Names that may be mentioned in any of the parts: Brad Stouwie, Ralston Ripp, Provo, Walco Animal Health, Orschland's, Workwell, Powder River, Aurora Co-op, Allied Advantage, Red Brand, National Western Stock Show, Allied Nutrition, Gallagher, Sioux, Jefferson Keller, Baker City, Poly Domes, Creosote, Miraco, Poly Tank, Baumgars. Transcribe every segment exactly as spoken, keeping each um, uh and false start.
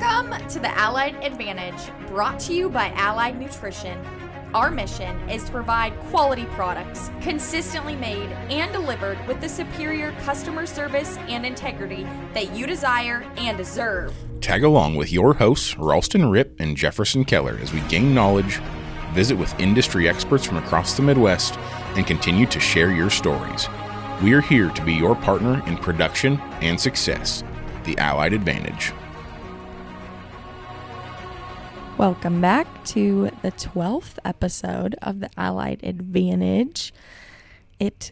Welcome to the Allied Advantage, brought to you by Allied Nutrition. Our mission is to provide quality products, consistently made and delivered with the superior customer service and integrity that you desire and deserve. Tag along with your hosts, Ralston Ripp and Jefferson Keller, as we gain knowledge, visit with industry experts from across the Midwest, and continue to share your stories. We are here to be your partner in production and success. The Allied Advantage. Welcome back to the twelfth episode of the Allied Advantage. It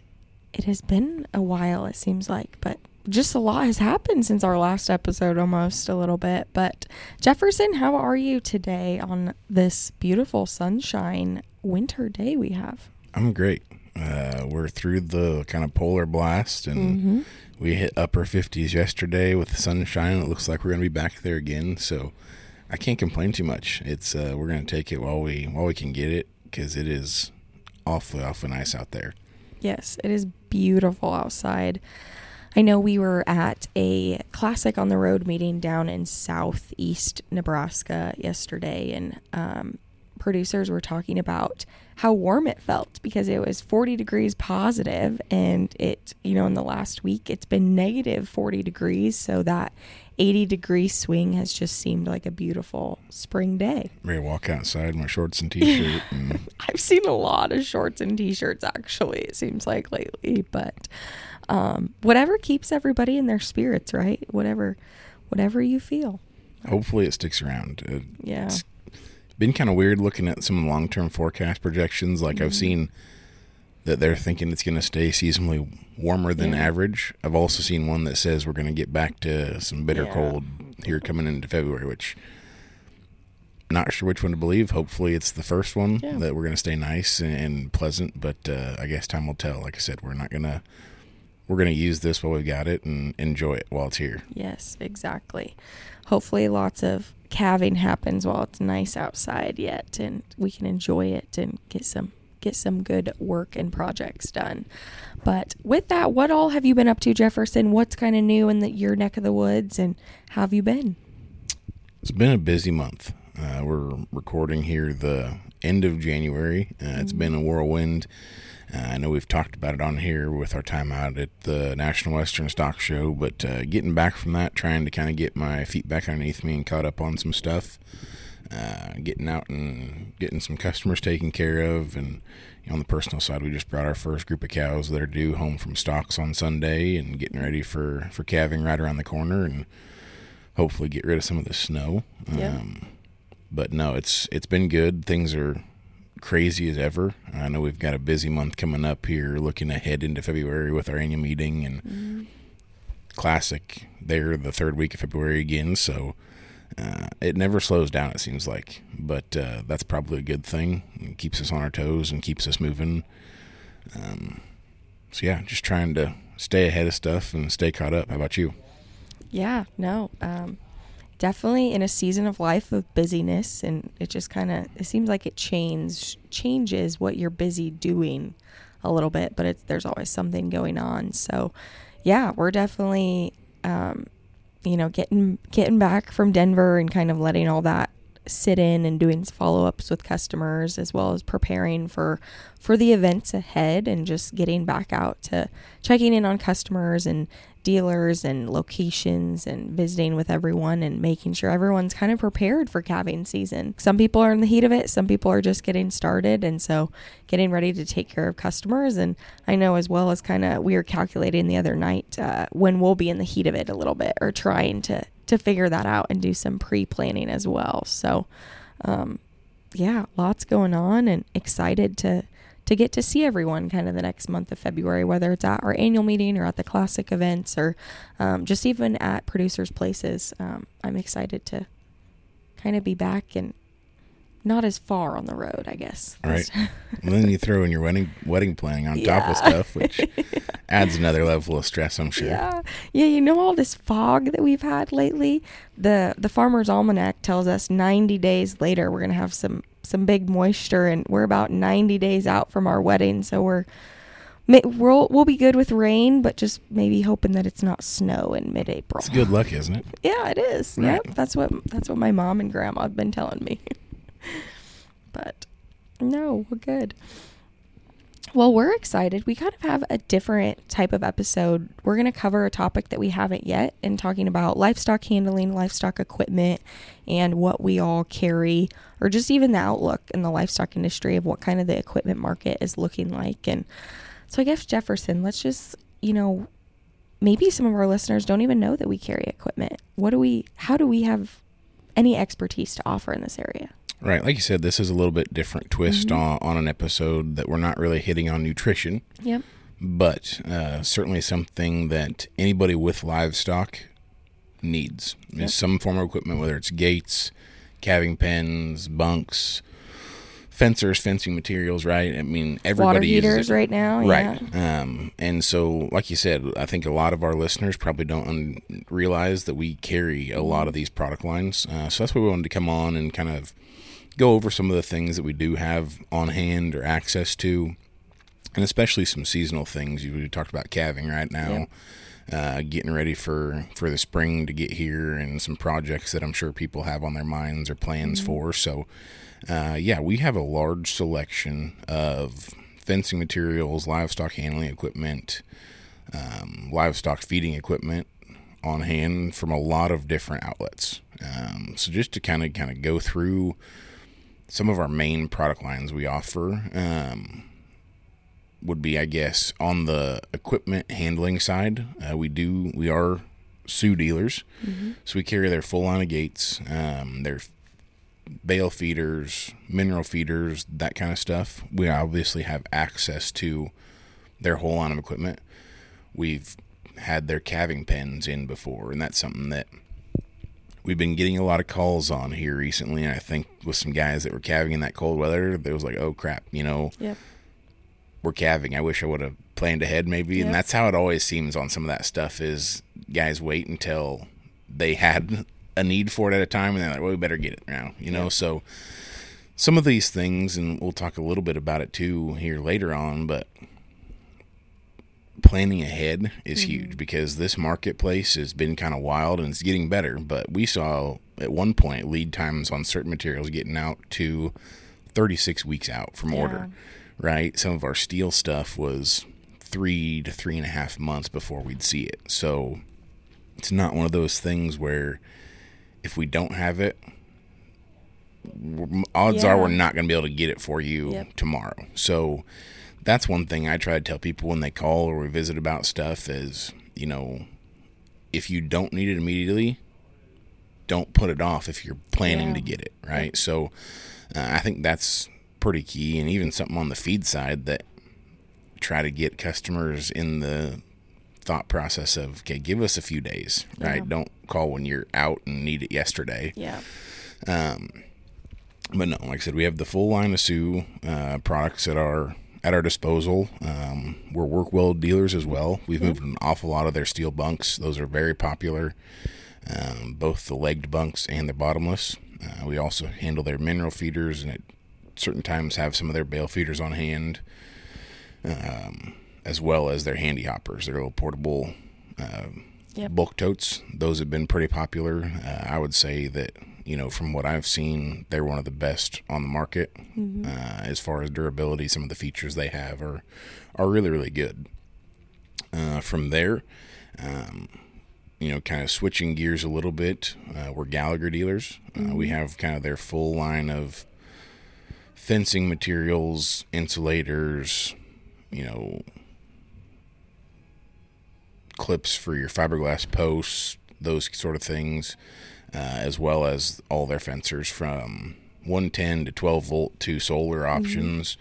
it has been a while, it seems like, but just a lot has happened since our last episode, almost a little bit. But Jefferson, how are you today on this beautiful sunshine winter day we have? I'm great. Uh, we're through the kind of polar blast, and mm-hmm. we hit upper fifties yesterday with the sunshine. It looks like we're going to be back there again, so I can't complain too much. It's uh, we're going to take it while we while we can get it, because it is awfully, awfully nice out there. Yes, it is beautiful outside. I know we were at a Classic on the Road meeting down in southeast Nebraska yesterday, and um, producers were talking about how warm it felt, because it was forty degrees positive, and it, you know, in the last week it's been negative forty degrees, so that eighty degree swing has just seemed like a beautiful spring day. We walk outside in my shorts and t-shirt. And I've seen a lot of shorts and t-shirts, actually, it seems like lately, but um, whatever keeps everybody in their spirits, right? Whatever, whatever you feel. Hopefully it sticks around. It, yeah. It's been kind of weird looking at some long-term forecast projections. Like mm-hmm. I've seen that they're thinking it's going to stay seasonally warmer than yeah. average. I've also seen one that says we're going to get back to some bitter yeah. cold here coming into February, which not sure which one to believe. Hopefully it's the first one yeah. that we're going to stay nice and pleasant, but uh, I guess time will tell. Like I said, we're not going to, we're going to use this while we've got it and enjoy it while it's here. Yes, exactly. Hopefully lots of calving happens while it's nice outside yet, and we can enjoy it and get some get some good work and projects done. But with that, what all have you been up to, Jefferson? What's kind of new in the, your neck of the woods, and how have you been? It's been a busy month. Uh, we're recording here the end of January. Uh, mm-hmm. It's been a whirlwind. Uh, I know we've talked about it on here with our time out at the National Western Stock Show, but uh, getting back from that, trying to kind of get my feet back underneath me and caught up on some stuff. Uh, getting out and getting some customers taken care of, and you know, on the personal side, we just brought our first group of cows that are due home from stocks on Sunday, and getting ready for, for calving right around the corner, and hopefully get rid of some of the snow. Yeah. Um, but no, it's it's been good. Things are crazy as ever. I know we've got a busy month coming up here, looking ahead into February with our annual meeting and mm. Classic there the third week of February again, so. Uh, it never slows down, it seems like, but uh, that's probably a good thing. It keeps us on our toes and keeps us moving. Um, so, yeah, just trying to stay ahead of stuff and stay caught up. How about you? Yeah, no, um, definitely in a season of life of busyness, and it just kind of, it seems like it change, changes what you're busy doing a little bit, but it's, there's always something going on. So, yeah, we're definitely... Um, you know, getting getting back from Denver and kind of letting all that sit in and doing follow-ups with customers, as well as preparing for for the events ahead, and just getting back out to checking in on customers and dealers and locations and visiting with everyone and making sure everyone's kind of prepared for calving season. Some people are in the heat of it, some people are just getting started, and so getting ready to take care of customers. And I know, as well as kind of, we were calculating the other night uh, when we'll be in the heat of it a little bit, or trying to to figure that out and do some pre-planning as well. So um yeah, lots going on, and excited to to get to see everyone kind of the next month of February, whether it's at our annual meeting or at the Classic events, or um, just even at producers' places. Um, I'm excited to kind of be back and not as far on the road, I guess. All right. And then you throw in your wedding wedding planning on yeah. top of stuff, which yeah. adds another level of stress, I'm sure. Yeah. Yeah, you know, all this fog that we've had lately, the the Farmer's Almanac tells us ninety days later we're going to have some some big moisture, and we're about ninety days out from our wedding, so we're We'll, we'll be good with rain, but just maybe hoping that it's not snow in mid-April. It's good luck, isn't it? Yeah, it is. Right. Yep, that's what that's what my mom and grandma have been telling me. But no, we're good. Well, we're excited. We kind of have a different type of episode. We're going to cover a topic that we haven't yet in talking about livestock handling, livestock equipment, and what we all carry, or just even the outlook in the livestock industry of what kind of the equipment market is looking like. And so I guess, Jefferson, let's just, you know, maybe some of our listeners don't even know that we carry equipment. What do we, how do we have any expertise to offer in this area? Right. Like you said, this is a little bit different twist mm-hmm. on, on an episode that we're not really hitting on nutrition. Yep. But uh, certainly something that anybody with livestock needs yep. is some form of equipment, whether it's gates, calving pens, bunks, fencers, fencing materials, right? I mean, everybody Water heaters uses it. Right now. Right. Yeah. Um, and so, like you said, I think a lot of our listeners probably don't un- realize that we carry a lot of these product lines. Uh, so that's why we wanted to come on and kind of go over some of the things that we do have on hand or access to, and especially some seasonal things. You talked about calving right now, yeah. uh, getting ready for, for the spring to get here, and some projects that I'm sure people have on their minds or plans mm-hmm. for. So, uh, yeah, we have a large selection of fencing materials, livestock handling equipment, um, livestock feeding equipment on hand from a lot of different outlets. Um, so just to kind of kind of go through some of our main product lines we offer um, would be, I guess, on the equipment handling side. Uh, we do, we are Sioux dealers, mm-hmm. so we carry their full line of gates, um, their bale feeders, mineral feeders, that kind of stuff. We obviously have access to their whole line of equipment. We've had their calving pens in before, and that's something that we've been getting a lot of calls on here recently, and I think with some guys that were calving in that cold weather, they was like, oh, crap, you know, yep. we're calving. I wish I would have planned ahead maybe, yep. and that's how it always seems on some of that stuff is guys wait until they had a need for it at a time, and they're like, well, we better get it now, you know, yep. so some of these things, and we'll talk a little bit about it too here later on, but planning ahead is mm-hmm. huge because this marketplace has been kind of wild and it's getting better, but we saw at one point lead times on certain materials getting out to thirty-six weeks out from yeah. order, right? Some of our steel stuff was three to three and a half months before we'd see it. So it's not one of those things where if we don't have it, odds yeah. are we're not going to be able to get it for you yep. tomorrow. So that's one thing I try to tell people when they call or we visit about stuff is, you know, if you don't need it immediately, don't put it off if you're planning yeah. to get it, right? Yeah. So uh, I think that's pretty key, and even something on the feed side that try to get customers in the thought process of, okay, give us a few days, right? Yeah. Don't call when you're out and need it yesterday. Yeah. Um, but no, like I said, we have the full line of Sioux uh, products that are at our disposal. Um, we're Workwell dealers as well. We've mm-hmm. moved an awful lot of their steel bunks. Those are very popular, um, both the legged bunks and the bottomless. Uh, we also handle their mineral feeders and at certain times have some of their bale feeders on hand, um, as well as their handy hoppers, their little portable uh, yep. bulk totes. Those have been pretty popular. Uh, I would say that, you know, from what I've seen, they're one of the best on the market. Mm-hmm. Uh, as far as durability, some of the features they have are are really, really good. Uh, from there, um, you know, kind of switching gears a little bit, uh, we're Gallagher dealers. Mm-hmm. Uh, we have kind of their full line of fencing materials, insulators, you know, clips for your fiberglass posts, those sort of things. Uh, as well as all their fencers from one ten to twelve volt to solar options.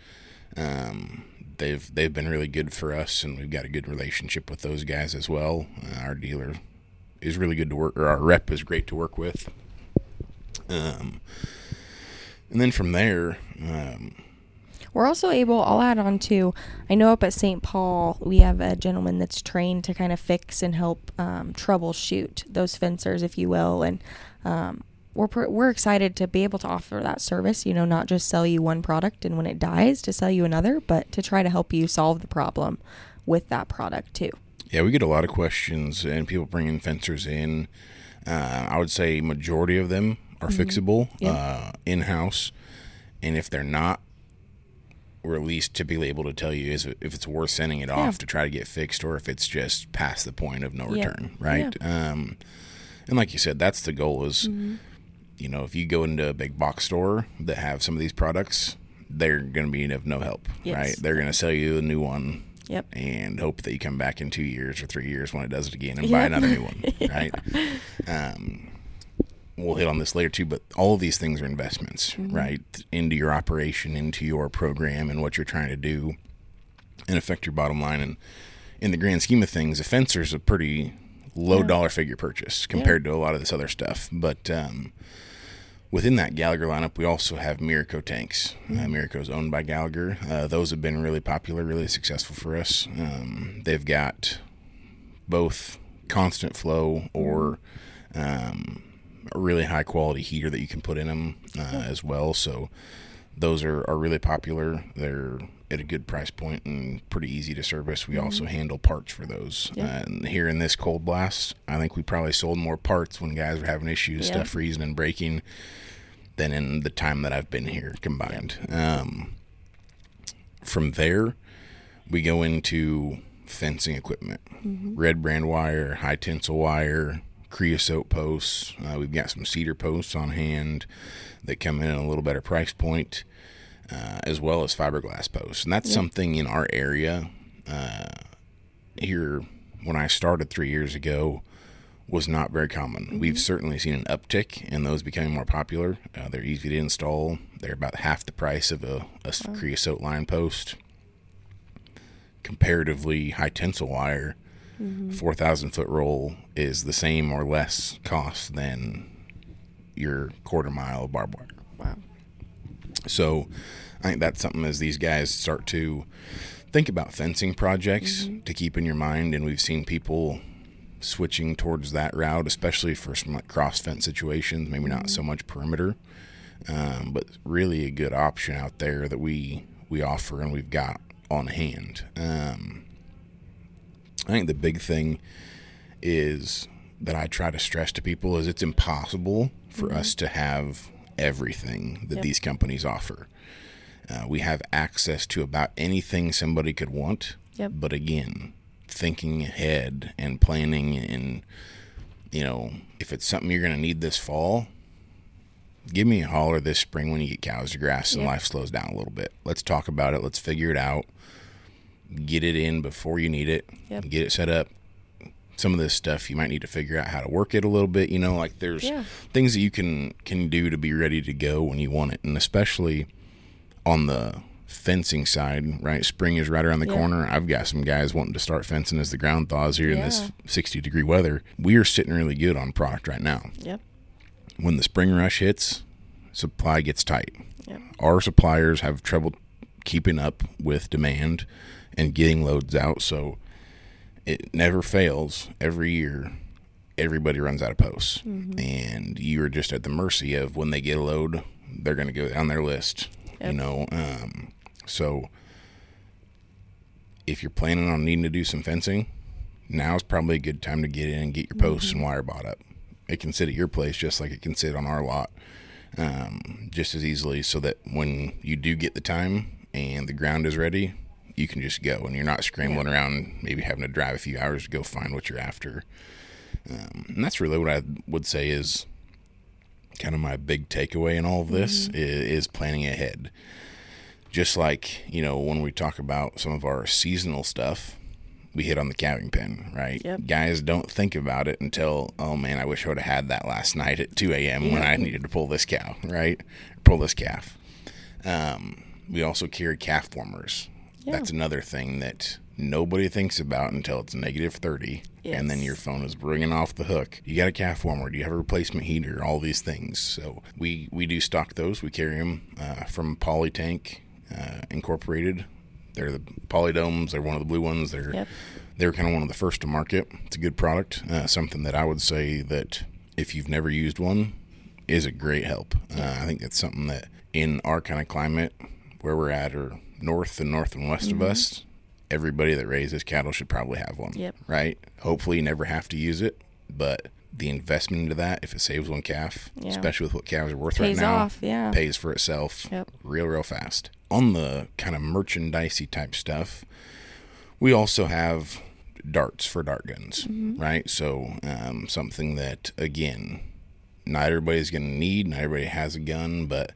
Mm-hmm. Um, they've they've been really good for us, and we've got a good relationship with those guys as well. Uh, our dealer is really good to work, or our rep is great to work with. Um, and then from there, um, we're also able, I'll add on to, I know up at Saint Paul, we have a gentleman that's trained to kind of fix and help um, troubleshoot those fencers, if you will. And um, we're we're excited to be able to offer that service, you know, not just sell you one product and when it dies to sell you another, but to try to help you solve the problem with that product too. Yeah, we get a lot of questions and people bringing fencers in. Uh, I would say majority of them are mm-hmm. fixable yeah. uh, in-house. And if they're not, we're at least typically able to tell you is if it's worth sending it yeah. off to try to get fixed or if it's just past the point of no yeah. return, right? Yeah. Um, and like you said, that's the goal is, mm-hmm. you know, if you go into a big box store that have some of these products, they're going to be of no help, yes. right? They're going to sell you a new one. Yep. And hope that you come back in two years or three years when it does it again and yeah. buy another new one, right? yeah. Um, we'll hit on this later too, but all of these things are investments, mm-hmm. right? Into your operation, into your program and what you're trying to do and affect your bottom line. And in the grand scheme of things, a fencer is a pretty low yeah. dollar figure purchase compared yeah. to a lot of this other stuff. But um, within that Gallagher lineup, we also have Miraco tanks. Uh, Miraco is owned by Gallagher. Uh, those have been really popular, really successful for us. Um, they've got both constant flow or um, a really high quality heater that you can put in them uh, as well. So those are, are really popular. They're at a good price point and pretty easy to service. We mm-hmm. also handle parts for those. Yeah. Uh, and here in this cold blast, I think we probably sold more parts when guys were having issues, yeah. stuff freezing and breaking, than in the time that I've been here combined. Yeah. Um, from there, we go into fencing equipment, mm-hmm. red brand wire, high tensile wire, creosote posts. Uh, we've got some cedar posts on hand that come in at a little better price point. Uh, as well as fiberglass posts. And that's yep. something in our area uh, here when I started three years ago was not very common. Mm-hmm. We've certainly seen an uptick in those becoming more popular. Uh, they're easy to install. They're about half the price of a, a oh. creosote line post. Comparatively, high tensile wire, mm-hmm. four thousand foot roll is the same or less cost than your quarter mile of barbed wire. Wow. So I think that's something as these guys start to think about fencing projects mm-hmm. to keep in your mind. And we've seen people switching towards that route, especially for some like cross fence situations, maybe not mm-hmm. so much perimeter, um, but really a good option out there that we, we offer and we've got on hand. Um, I think the big thing is that I try to stress to people is it's impossible for mm-hmm. us to have everything that yep. these companies offer. Uh, we have access to about anything somebody could want, yep. but again, thinking ahead and planning and, you know, if it's something you're going to need this fall, give me a holler this spring when you get cows to grass and yep. life slows down a little bit. Let's talk about it. Let's figure it out. Get it in before you need it. Yep. Get it set up. Some of this stuff you might need to figure out how to work it a little bit, you know, like there's yeah. things that you can can do to be ready to go when you want it. And especially on the fencing side, right? Spring is right around the yeah. corner. I've got some guys wanting to start fencing as the ground thaws here yeah. in this sixty degree weather. We are sitting really good on product right now. Yep. When the spring rush hits, supply gets tight. Yep. Our suppliers have trouble keeping up with demand and getting loads out. So it never fails. Every year, everybody runs out of posts. Mm-hmm. And you're just at the mercy of when they get a load, they're going to go down their list, yep. you know. Um, so if you're planning on needing to do some fencing, now's probably a good time to get in and get your posts mm-hmm. and wire bought up. It can sit at your place just like it can sit on our lot um, just as easily so that when you do get the time and the ground is ready, you can just go and you're not scrambling yeah. around, maybe having to drive a few hours to go find what you're after. Um, and that's really what I would say is kind of my big takeaway in all of this mm-hmm. is, is planning ahead. Just like, you know, when we talk about some of our seasonal stuff, we hit on the calving pen, right? Yep. Guys don't think about it until, oh man, I wish I would have had that last night at two a.m. yeah. when I needed to pull this cow, right? Pull this calf. Um, we also carry calf warmers. Yeah. That's another thing that nobody thinks about until it's negative thirty, yes. and then your phone is ringing off the hook. You got a calf warmer. Do you have a replacement heater? All these things. So we, we do stock those. We carry them uh, from Poly Tank uh, Incorporated. They're the Poly Domes. They're one of the blue ones. They're yep. they're kind of one of the first to market. It's a good product. Uh, something that I would say that if you've never used one, is a great help. Uh, I think that's something that in our kind of climate where we're at, or north and north and west mm-hmm. of us, everybody that raises cattle should probably have one. Yep. Right? Hopefully you never have to use it, but the investment into that, if it saves one calf, yeah. especially with what calves are worth pays right now, off, yeah. pays for itself yep. real, real fast. On the kind of merchandisey type stuff, we also have darts for dart guns, mm-hmm. right? So um, something that, again, not everybody's going to need, not everybody has a gun, but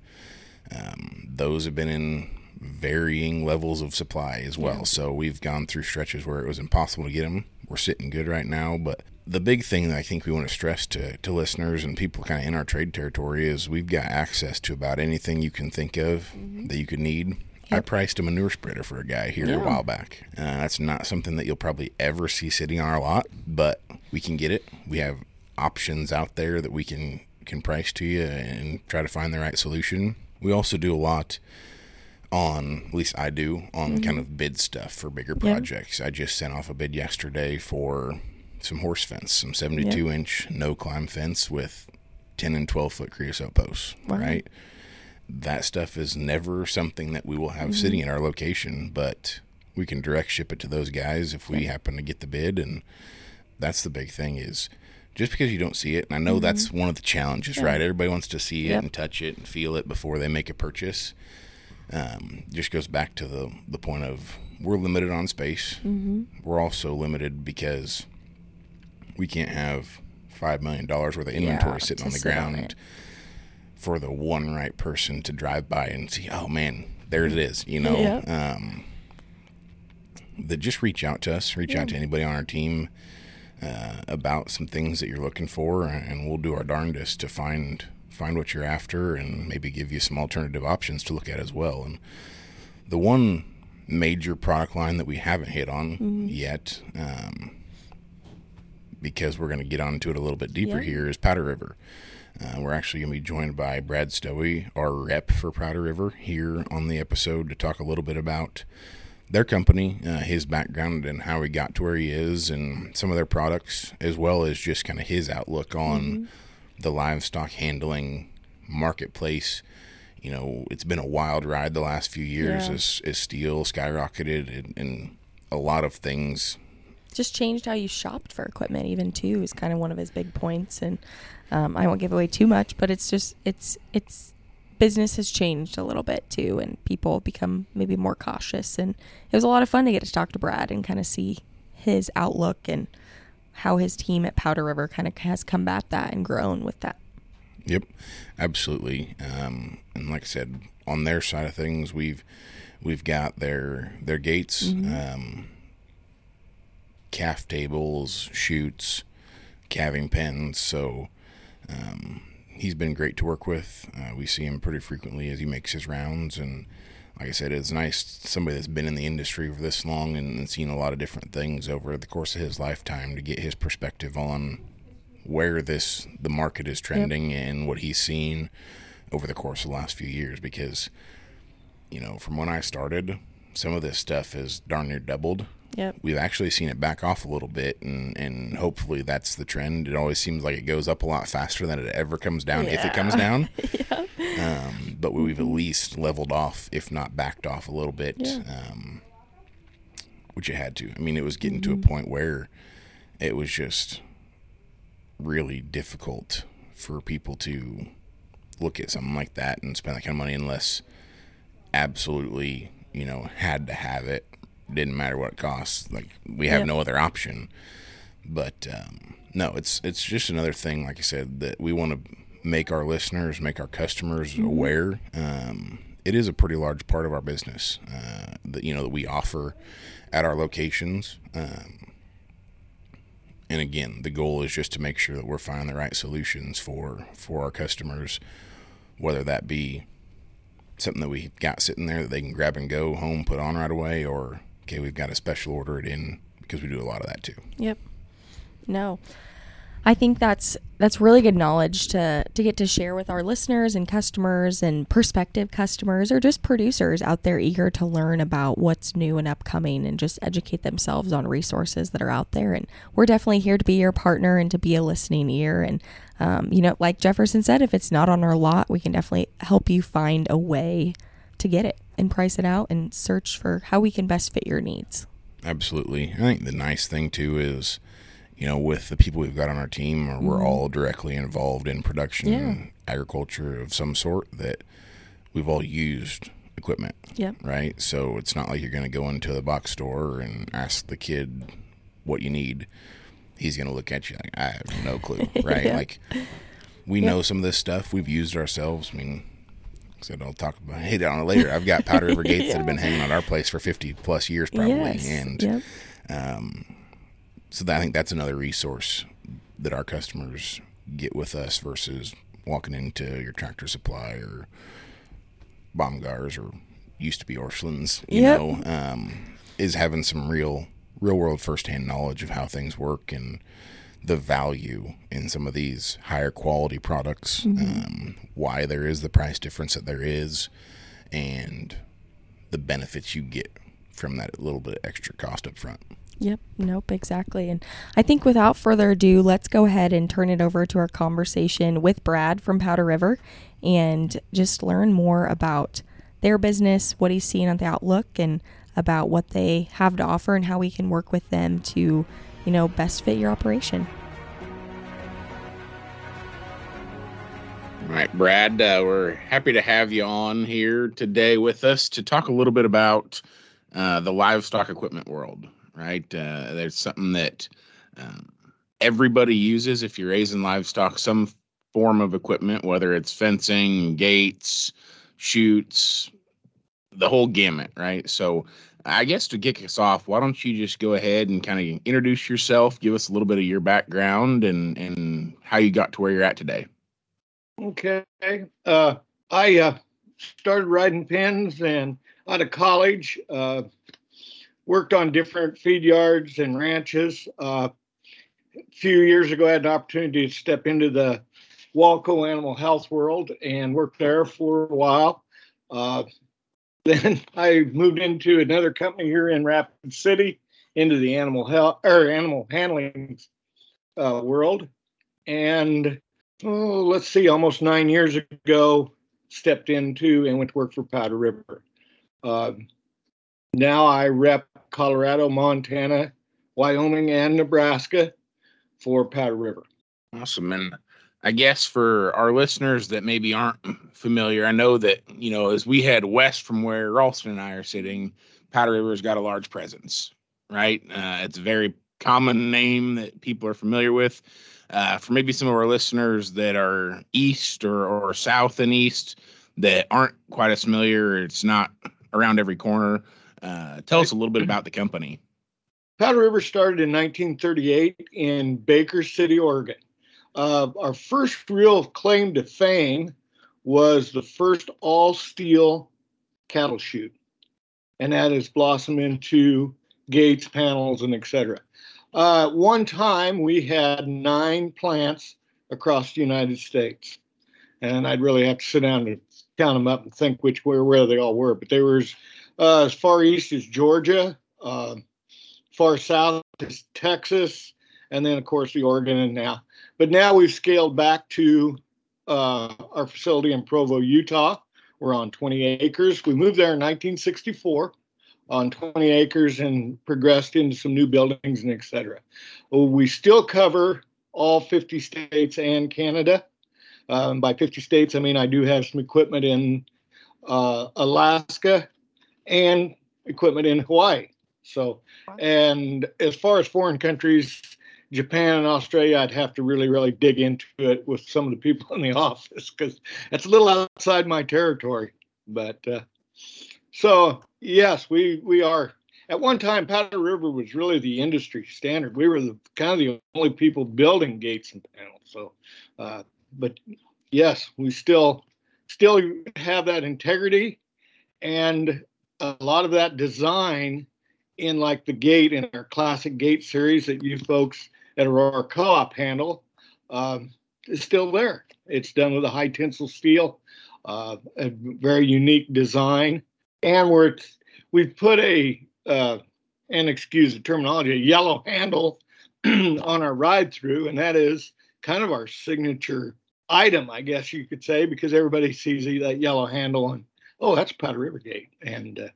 um, those have been in varying levels of supply as well. Yeah. So we've gone through stretches where it was impossible to get them. We're sitting good right now, but the big thing that I think we want to stress to, to listeners and people kind of in our trade territory is we've got access to about anything you can think of mm-hmm. that you could need. Yep. I priced a manure spreader for a guy here yeah. a while back. Uh, that's not something that you'll probably ever see sitting on our lot, but we can get it. We have options out there that we can, can price to you and try to find the right solution. We also do a lot on, at least I do, on mm-hmm. kind of bid stuff for bigger projects. Yep. I just sent off a bid yesterday for some horse fence, some seventy-two yep. inch no climb fence with ten and twelve foot creosote posts. Wow. Right, that stuff is never something that we will have mm-hmm. sitting in our location, but we can direct ship it to those guys if we yep. happen to get the bid. And that's the big thing, is just because you don't see it, and I know mm-hmm. that's one of the challenges, yeah. right? Everybody wants to see yep. it and touch it and feel it before they make a purchase. Um, just goes back to the the point of we're limited on space. Mm-hmm. We're also limited because we can't have five million dollars worth of inventory yeah, sitting on the ground it. for the one right person to drive by and see, oh, man, there it is, you know. Yeah. Um, that just reach out to us, reach yeah. out to anybody on our team uh, about some things that you're looking for, and we'll do our darndest to find find what you're after and maybe give you some alternative options to look at as well. And the one major product line that we haven't hit on mm-hmm. yet, um, because we're going to get onto it a little bit deeper yeah. here, is Powder River. Uh, we're actually going to be joined by Brad Stouwie, our rep for Powder River, here on the episode to talk a little bit about their company, uh, his background and how he got to where he is, and some of their products, as well as just kind of his outlook on mm-hmm. the livestock handling marketplace. You know, it's been a wild ride the last few years yeah. as, as steel skyrocketed, and, and a lot of things just changed how you shopped for equipment even too, is kind of one of his big points. And um, I won't give away too much, but it's just, it's, it's business has changed a little bit too, and people become maybe more cautious. And it was a lot of fun to get to talk to Brad and kind of see his outlook and how his team at Powder River kind of has combat that and grown with that. Yep, absolutely. Um, and like I said, on their side of things, we've, we've got their, their gates, mm-hmm. um, calf tables, chutes, calving pens. So um, he's been great to work with. Uh, we see him pretty frequently as he makes his rounds. And like I said, it's nice, somebody that's been in the industry for this long and, and seen a lot of different things over the course of his lifetime, to get his perspective on where this the market is trending yep. and what he's seen over the course of the last few years. Because, you know, from when I started, some of this stuff has darn near doubled. Yep. We've actually seen it back off a little bit, and, and hopefully that's the trend. It always seems like it goes up a lot faster than it ever comes down, yeah. if it comes down. yeah. um, but we've at least leveled off, if not backed off a little bit, yeah. um, which it had to. I mean, it was getting mm-hmm. to a point where it was just really difficult for people to look at something like that and spend that kind of money unless absolutely, you know, had to have it. Didn't matter what it costs, like we have yep. no other option. But um no, it's it's just another thing, like I said, that we want to make our listeners, make our customers mm-hmm. aware. Um it is a pretty large part of our business uh that, you know, that we offer at our locations. Um and again, the goal is just to make sure that we're finding the right solutions for for our customers, whether that be something that we've got sitting there that they can grab and go home, put on right away, or okay, we've got a special order it in, because we do a lot of that too. Yep. No, I think that's that's really good knowledge to, to get to share with our listeners and customers and prospective customers or just producers out there eager to learn about what's new and upcoming and just educate themselves on resources that are out there. And we're definitely here to be your partner and to be a listening ear. And, um, you know, like Jefferson said, if it's not on our lot, we can definitely help you find a way to get it and price it out and search for how we can best fit your needs. Absolutely. I think the nice thing too is, you know, with the people we've got on our team, or we're all directly involved in production yeah. and agriculture of some sort, that we've all used equipment, yep. right? So it's not like you're going to go into the box store and ask the kid what you need. He's going to look at you like, I have no clue, right? yeah. Like, we yeah. know some of this stuff. We've used ourselves. I mean, so I'll talk about it on it later. I've got Powder River gates yeah. that have been hanging on our place for fifty plus years probably. Yes. And, yep. um, So that, I think that's another resource that our customers get with us versus walking into your Tractor Supply or Baumgars or used to be Orschland's, you yep. know, um, is having some real, real world firsthand knowledge of how things work and the value in some of these higher quality products, mm-hmm. um, why there is the price difference that there is, and the benefits you get from that little bit of extra cost up front. Yep. Nope. Exactly. And I think without further ado, let's go ahead and turn it over to our conversation with Brad from Powder River and just learn more about their business, what he's seeing on the outlook, and about what they have to offer and how we can work with them to, you know, best fit your operation. All right, Brad, uh, we're happy to have you on here today with us to talk a little bit about uh, the livestock equipment world. Right. Uh, there's something that um, everybody uses if you're raising livestock, some form of equipment, whether it's fencing, gates, chutes, the whole gamut. Right. So I guess to kick us off, why don't you just go ahead and kind of introduce yourself, give us a little bit of your background and, and how you got to where you're at today. Okay. Uh, I uh, started riding pins and out of college. Uh, Worked on different feed yards and ranches. Uh, a few years ago, I had an opportunity to step into the Walco Animal Health world and worked there for a while. Uh, then I moved into another company here in Rapid City, into the animal health or animal handling uh, world. And oh, let's see, almost nine years ago, stepped into and went to work for Powder River. Uh, Now I rep Colorado, Montana, Wyoming, and Nebraska for Powder River. Awesome. And I guess for our listeners that maybe aren't familiar, I know that, you know, as we head west from where Ralston and I are sitting, Powder River's got a large presence, right? Uh, it's a very common name that people are familiar with. Uh, for maybe some of our listeners that are east or, or south and east that aren't quite as familiar, it's not around every corner. Uh, tell us a little bit about the company. Powder River started in nineteen thirty-eight in Baker City, Oregon. Uh, our first real claim to fame was the first all-steel cattle chute, and that has blossomed into gates, panels, and et cetera. Uh, at one time, we had nine plants across the United States, and I'd really have to sit down and count them up and think which where where they all were, but there was... Uh, as far east as Georgia, uh, far south is Texas, and then, of course, the Oregon and now. But now we've scaled back to uh, our facility in Provo, Utah. We're on twenty acres. We moved there in nineteen sixty-four on twenty acres and progressed into some new buildings and et cetera. We still cover all fifty states and Canada. Um, by fifty states, I mean I do have some equipment in uh, Alaska, and equipment in Hawaii. So, and as far as foreign countries, Japan and Australia, I'd have to really, really dig into it with some of the people in the office because that's a little outside my territory. But uh, so, yes, we we are. At one time, Powder River was really the industry standard. We were the kind of the only people building gates and panels. So, uh, but yes, we still still have that integrity and a lot of that design in like the gate in our classic gate series that you folks at Aurora Co-op handle um, is still there. It's done with a high tensile steel, uh, a very unique design. And we're, we've put a, uh, and excuse the terminology, a yellow handle on our ride through, and that is kind of our signature item, I guess you could say, because everybody sees that yellow handle and, oh, that's Powder River Gate. And uh,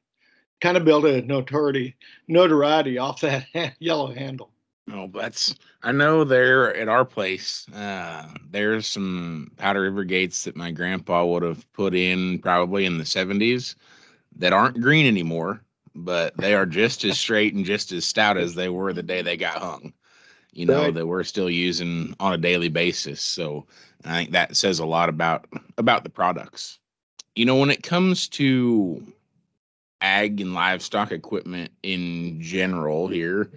kind of build a notoriety, notoriety off that yellow handle. Oh, that's, I know there at our place, uh, there's some Powder River Gates that my grandpa would have put in probably in the seventies that aren't green anymore, but they are just as straight and just as stout as they were the day they got hung, you know, right. That we're still using on a daily basis. So I think that says a lot about, about the products. You know, when it comes to ag and livestock equipment in general here,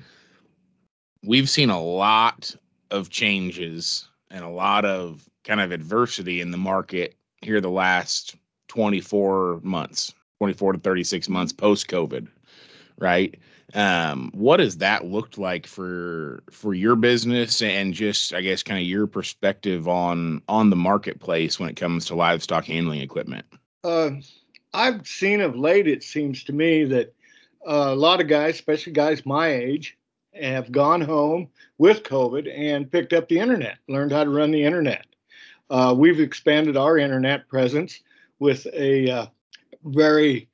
we've seen a lot of changes and a lot of kind of adversity in the market here the last twenty-four months, twenty-four to thirty-six months post-COVID, right? Um, what has that looked like for for your business and just, I guess, kind of your perspective on, on the marketplace when it comes to livestock handling equipment? Uh, I've seen of late, it seems to me, that a lot of guys, especially guys my age, have gone home with COVID and picked up the internet, learned how to run the internet. Uh, we've expanded our internet presence with a uh, very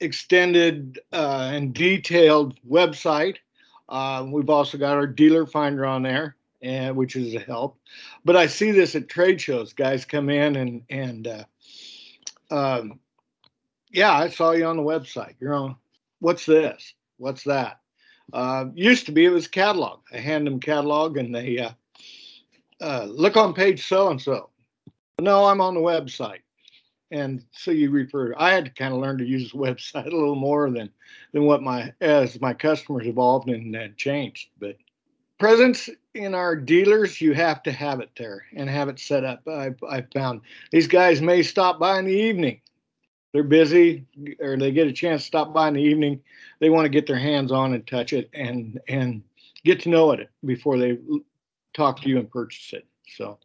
extended uh, and detailed website. Uh, we've also got our dealer finder on there, and which is a help. But I see this at trade shows. Guys come in and, and uh, um, yeah, I saw you on the website. You're on, what's this? What's that? Uh, used to be it was catalog. I hand them catalog and they uh, uh, look on page so-and-so. No, I'm on the website. And so you refer. I had to kind of learn to use the website a little more than, than what my, as my customers evolved and uh, changed. But presence in our dealers, you have to have it there and have it set up. I've, I've found these guys may stop by in the evening. They're busy or they get a chance to stop by in the evening. They want to get their hands on and touch it and and get to know it before they talk to you and purchase it. So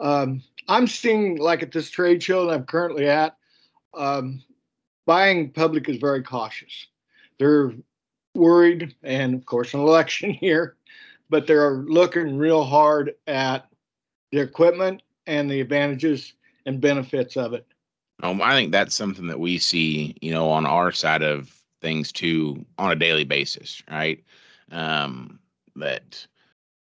um, I'm seeing, like at this trade show that I'm currently at, um, buying public is very cautious. They're worried, and of course an election year, but they're looking real hard at the equipment and the advantages and benefits of it. Um, I think that's something that we see, you know, on our side of things too, on a daily basis, right? Um, that,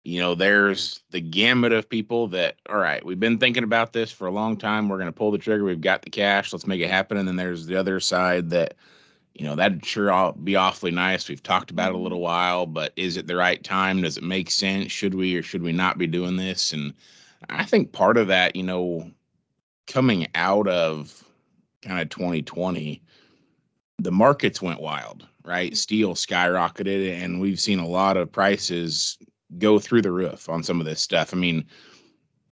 you know, there's the gamut of people that, all right, we've been thinking about this for a long time. We're going to pull the trigger. We've got the cash. Let's make it happen. And then there's the other side that, you know, that'd sure be awfully nice. We've talked about it a little while, but is it the right time? Does it make sense? Should we or should we not be doing this? And I think part of that, you know, coming out of kind of twenty twenty, the markets went wild, right? Steel skyrocketed, and we've seen a lot of prices go through the roof on some of this stuff. I mean,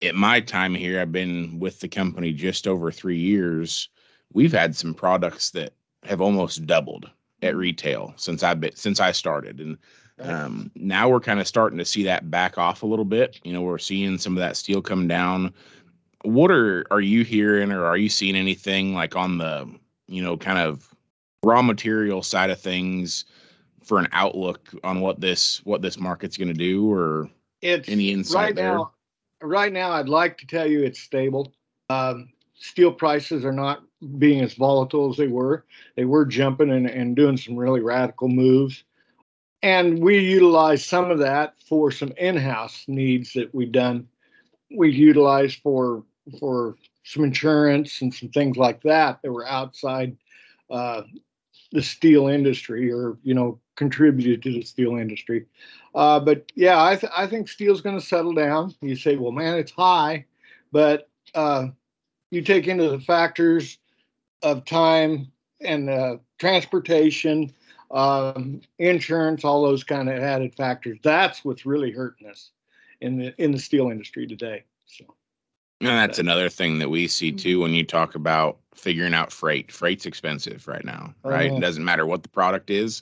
at my time here, I've been with the company just over three years. We've had some products that have almost doubled at retail since I've been, since I started. And um, now we're kind of starting to see that back off a little bit. You know, we're seeing some of that steel come down. What are, are you hearing or are you seeing anything like on the, you know, kind of raw material side of things for an outlook on what this, what this market's going to do or it's, any insight right there? Now, right now, I'd like to tell you it's stable. Um, steel prices are not being as volatile as they were. They were jumping and, and doing some really radical moves. And we utilize some of that for some in-house needs that we've done. We utilized for for some insurance and some things like that that were outside uh, the steel industry or, you know, contributed to the steel industry. Uh, but, yeah, I, th- I think steel's going to settle down. You say, well, man, it's high. But uh, you take into the factors of time and uh, transportation, um, insurance, all those kind of added factors. That's what's really hurting us in the in the steel industry today. So and that's another thing that we see too when you talk about figuring out freight. Freight's expensive right now, right? Uh-huh. It doesn't matter what the product is.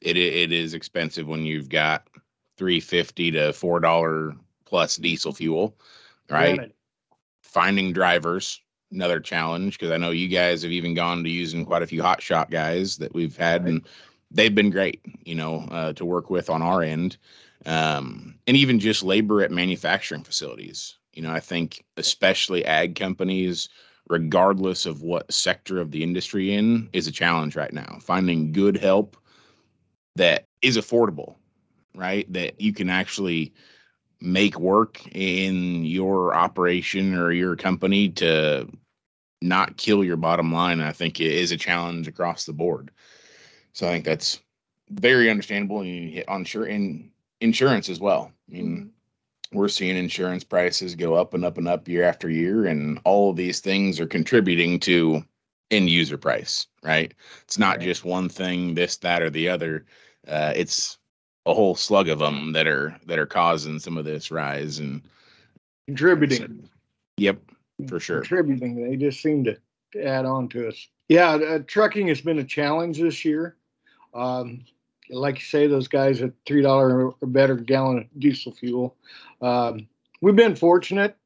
It it is expensive when you've got three fifty to four dollar plus diesel fuel, right? Right. Finding drivers, another challenge, because I know you guys have even gone to using quite a few hot shot guys that we've had, right. And they've been great, you know, uh, to work with on our end. Um, and even just labor at manufacturing facilities. You know, I think especially ag companies, regardless of what sector of the industry in, is a challenge right now. Finding good help that is affordable, right? That you can actually make work in your operation or your company to not kill your bottom line, I think it is a challenge across the board. So I think that's very understandable. And you hit on sure in insurance as well. I mean, mm-hmm. We're seeing insurance prices go up and up and up year after year, and all of these things are contributing to end user price, right? It's not right. just one thing, this, that, or the other. Uh, it's a whole slug of them that are that are causing some of this rise and contributing. And so, yep, for sure. Contributing. They just seem to add on to us. Yeah, uh, trucking has been a challenge this year. Um, Like you say, those guys at three dollars or better gallon of diesel fuel. Um, we've been fortunate.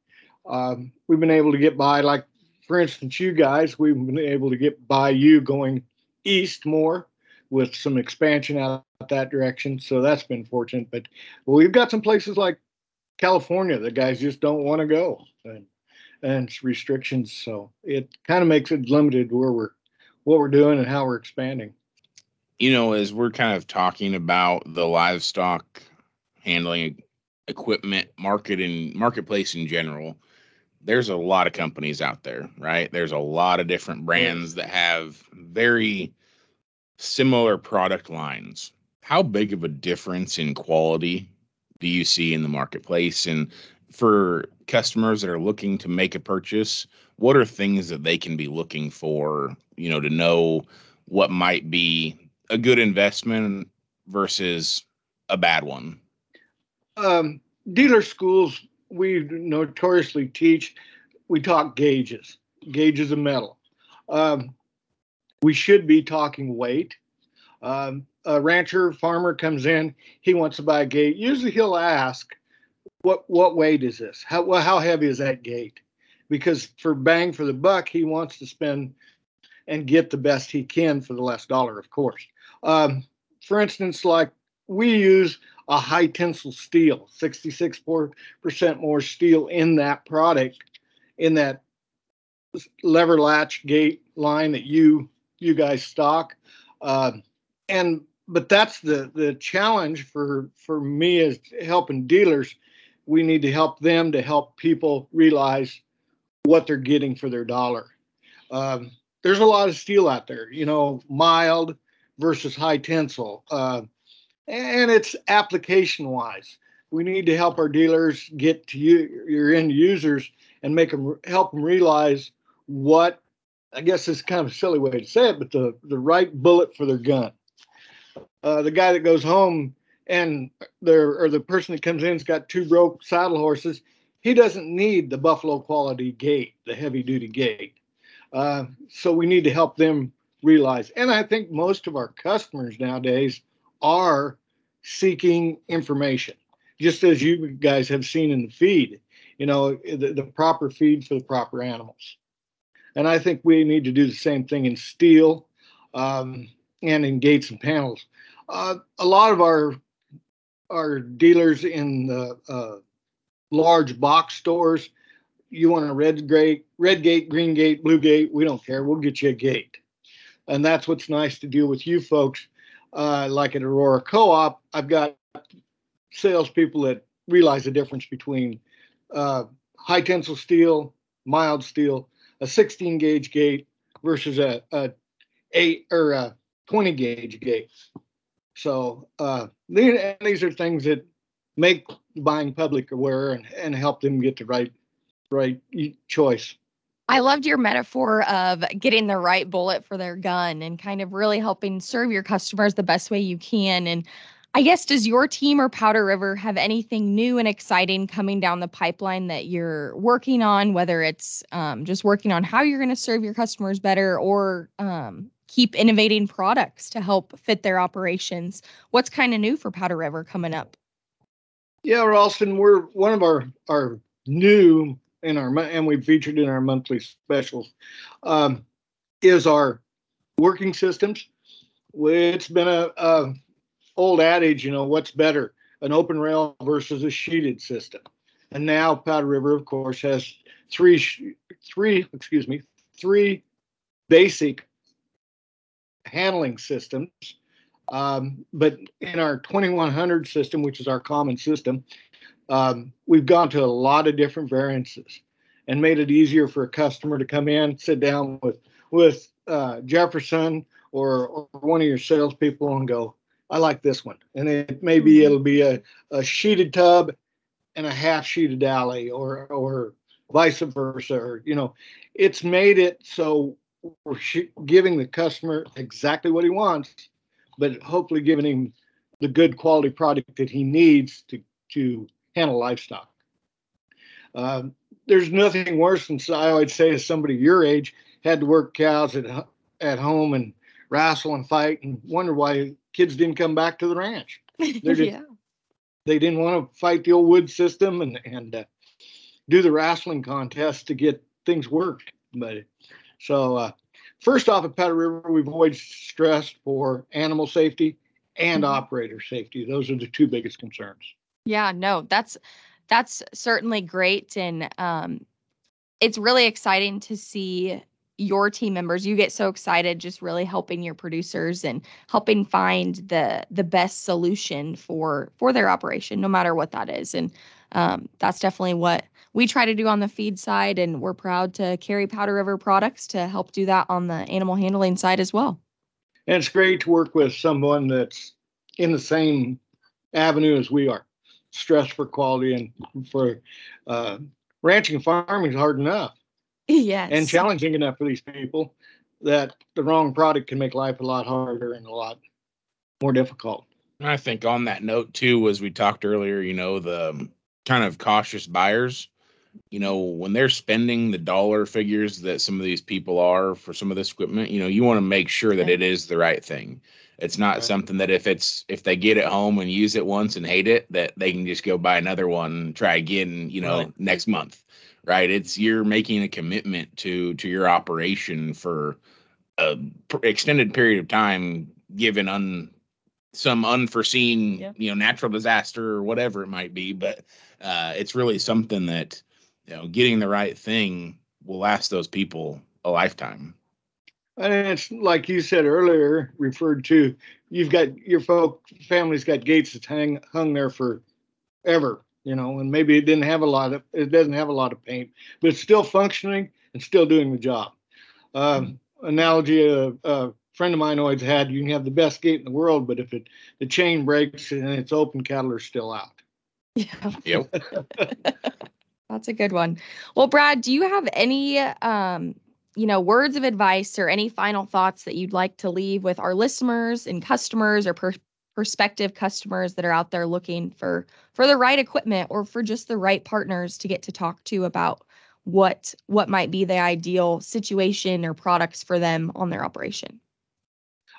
Um, we've been able to get by, like, for instance, you guys, we've been able to get by you going east more with some expansion out that direction. So that's been fortunate. But we've got some places like California that guys just don't want to go, and, and it's restrictions. So it kind of makes it limited where we're, what we're doing and how we're expanding. You know, as we're kind of talking about the livestock handling equipment market and marketplace in general, there's a lot of companies out there, right? There's a lot of different brands that have very similar product lines. How big of a difference in quality do you see in the marketplace? And for customers that are looking to make a purchase, what are things that they can be looking for, you know, to know what might be a good investment versus a bad one? Um, dealer schools, we notoriously teach, we talk gauges, gauges of metal. Um, we should be talking weight. Um, a rancher, farmer comes in, he wants to buy a gate. Usually he'll ask, what what weight is this? How, well, how heavy is that gate? Because for bang for the buck, he wants to spend and get the best he can for the less dollar, of course. Um, for instance, like we use a high tensile steel, sixty-six percent more steel in that product, in that lever latch gate line that you you guys stock. Uh, and but that's the the challenge for for me is helping dealers. We need to help them to help people realize what they're getting for their dollar. Um, there's a lot of steel out there, you know, mild versus high tensile, uh, and it's application wise. We need to help our dealers get to you, your end users, and make them help them realize what, I guess it's kind of a silly way to say it, but the, the right bullet for their gun. Uh, the guy that goes home and there, or the person that comes in has got two broke saddle horses. He doesn't need the Buffalo quality gate, the heavy duty gate. Uh, so we need to help them realize. And I think most of our customers nowadays are seeking information, just as you guys have seen in the feed, you know, the, the proper feed for the proper animals. And I think we need to do the same thing in steel um, and in gates and panels. Uh, a lot of our, our dealers in the uh, large box stores, you want a red gate, red gate, green gate, blue gate, we don't care. We'll get you a gate. And that's what's nice to deal with you folks. Uh, like at Aurora Co-op, I've got salespeople that realize the difference between uh, high tensile steel, mild steel, a sixteen gauge gate versus a, a eight or a twenty gauge gate. So uh, these are things that make the buying public aware and, and help them get the right Right choice. I loved your metaphor of getting the right bullet for their gun and kind of really helping serve your customers the best way you can. And I guess, does your team or Powder River have anything new and exciting coming down the pipeline that you're working on, whether it's um, just working on how you're going to serve your customers better or um, keep innovating products to help fit their operations? What's kind of new for Powder River coming up? Yeah, Ralston, we're one of our, our new in our and we featured in our monthly specials um, is our working systems. It's been a, a old adage, you know, what's better, an open rail versus a sheeted system. And now Powder River, of course, has three three excuse me three basic handling systems. Um, but in our twenty-one hundred system, which is our common system, um, we've gone to a lot of different variances and made it easier for a customer to come in, sit down with with uh, Jefferson or, or one of your salespeople, and go, "I like this one." And it maybe it'll be a, a sheeted tub and a half sheeted alley, or or vice versa. Or, you know, it's made it so we're giving the customer exactly what he wants, but hopefully giving him the good quality product that he needs to, to handle livestock. Uh, there's nothing worse than, I always say, as somebody your age had to work cows at, at home and wrestle and fight and wonder why kids didn't come back to the ranch. Just, yeah. They didn't want to fight the old wood system and, and uh, do the wrestling contest to get things worked. But so, uh, first off, at Powder River, we've always stressed for animal safety and mm-hmm. operator safety. Those are the two biggest concerns. Yeah, no, that's that's certainly great. And um, it's really exciting to see your team members. You get so excited just really helping your producers and helping find the the best solution for, for their operation, no matter what that is. And um, that's definitely what we try to do on the feed side, and we're proud to carry Powder River products to help do that on the animal handling side as well. And it's great to work with someone that's in the same avenue as we are. Stress for quality and for uh, ranching and farming is hard enough. Yes. And challenging enough for these people that the wrong product can make life a lot harder and a lot more difficult. I think on that note, too, was we talked earlier, you know, the kind of cautious buyers. You know, when they're spending the dollar figures that some of these people are for some of this equipment, you know, you want to make sure that it is the right thing. It's not right. something that if it's if they get it home and use it once and hate it, that they can just go buy another one and try again, you know, right. next month. Right. It's you're making a commitment to to your operation for a pr- extended period of time, given un some unforeseen, yeah. you know, natural disaster or whatever it might be. But uh, it's really something that, you know, getting the right thing will last those people a lifetime. And it's like you said earlier, referred to, you've got your folk, family's got gates that hang hung there forever, you know, and maybe it didn't have a lot of, it doesn't have a lot of paint, but it's still functioning and still doing the job. Um, mm-hmm. Analogy of uh, friend of mine always had, you can have the best gate in the world, but if it the chain breaks and it's open, cattle are still out. Yeah. Yep. That's a good one. Well, Brad, do you have any, um, you know, words of advice or any final thoughts that you'd like to leave with our listeners and customers or per- prospective customers that are out there looking for, for the right equipment or for just the right partners to get to talk to about what, what might be the ideal situation or products for them on their operation?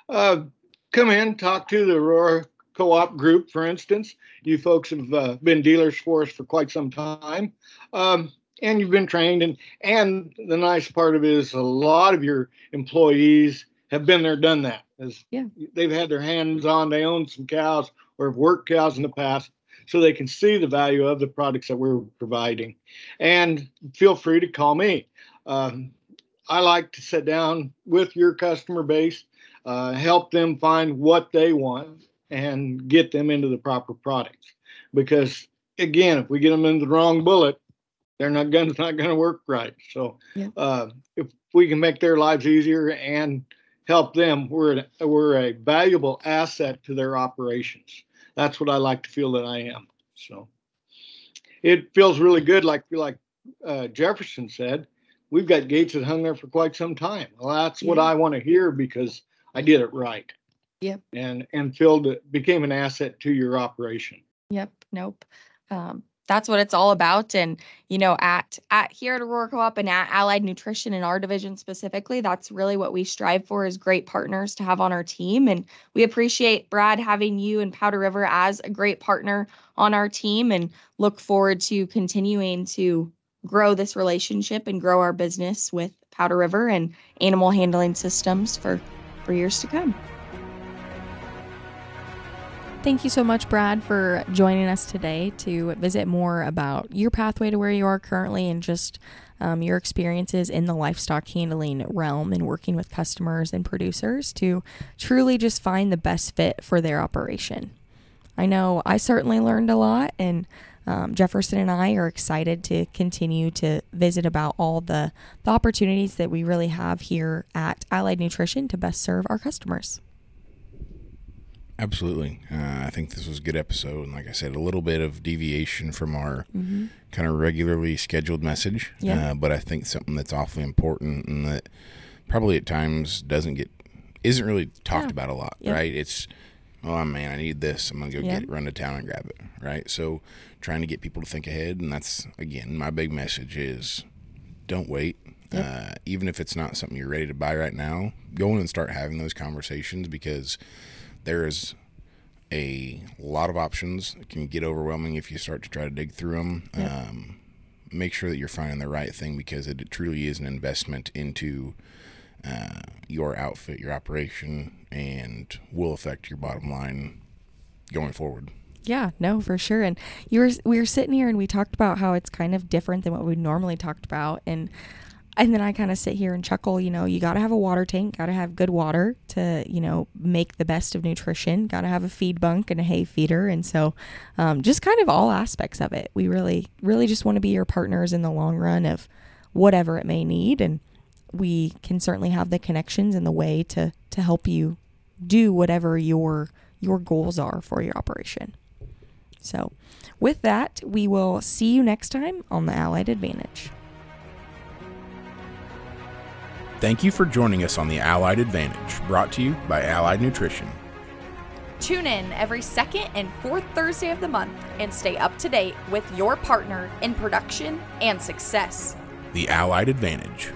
Uh, come in, talk to the Aurora Co-op group, for instance. You folks have uh, been dealers for us for quite some time, um, and you've been trained. And, and the nice part of it is a lot of your employees have been there, done that. As yeah. They've had their hands on, they own some cows or have worked cows in the past, so they can see the value of the products that we're providing. And feel free to call me. Um, I like to sit down with your customer base, uh, help them find what they want, and get them into the proper products. Because again, if we get them into the wrong bullet, they're not going to, not going to work right. So yeah. uh, if we can make their lives easier and help them, we're, we're a valuable asset to their operations. That's what I like to feel that I am. So it feels really good. Like, like uh, Jefferson said, we've got gates that hung there for quite some time. Well, that's yeah. what I want to hear, because I did it right. Yep. And and filled became an asset to your operation. Yep. Nope. Um, that's what it's all about. And, you know, at, at here at Aurora Co-op and at Allied Nutrition in our division specifically, that's really what we strive for, is great partners to have on our team. And we appreciate, Brad, having you and Powder River as a great partner on our team, and look forward to continuing to grow this relationship and grow our business with Powder River and animal handling systems for, for years to come. Thank you so much, Brad, for joining us today to visit more about your pathway to where you are currently, and just um, your experiences in the livestock handling realm and working with customers and producers to truly just find the best fit for their operation. I know I certainly learned a lot, and um, Jefferson and I are excited to continue to visit about all the, the opportunities that we really have here at Allied Nutrition to best serve our customers. Absolutely. Uh, I think this was a good episode. And like I said, a little bit of deviation from our mm-hmm. kind of regularly scheduled message. Yeah. Uh, but I think something that's awfully important, and that probably at times doesn't get, isn't really talked yeah. about a lot, yeah. right? It's, oh man, I need this. I'm going to go yeah. get run to town and grab it, right? So trying to get people to think ahead. And that's, again, my big message is don't wait. Yeah. Uh, even if it's not something you're ready to buy right now, go in and start having those conversations, because there is a lot of options. It can get overwhelming if you start to try to dig through them. Yeah. Um, make sure that you're finding the right thing, because it truly is an investment into uh, your outfit, your operation, and will affect your bottom line going forward. Yeah, no, for sure. And you were, we were sitting here and we talked about how it's kind of different than what we normally talked about. And And then I kind of sit here and chuckle, you know, you got to have a water tank, got to have good water to, you know, make the best of nutrition, got to have a feed bunk and a hay feeder. And so um, just kind of all aspects of it. We really, really just want to be your partners in the long run of whatever it may need. And we can certainly have the connections and the way to to help you do whatever your your goals are for your operation. So with that, we will see you next time on the Allied Advantage. Thank you for joining us on the Allied Advantage, brought to you by Allied Nutrition. Tune in every second and fourth Thursday of the month and stay up to date with your partner in production and success. The Allied Advantage.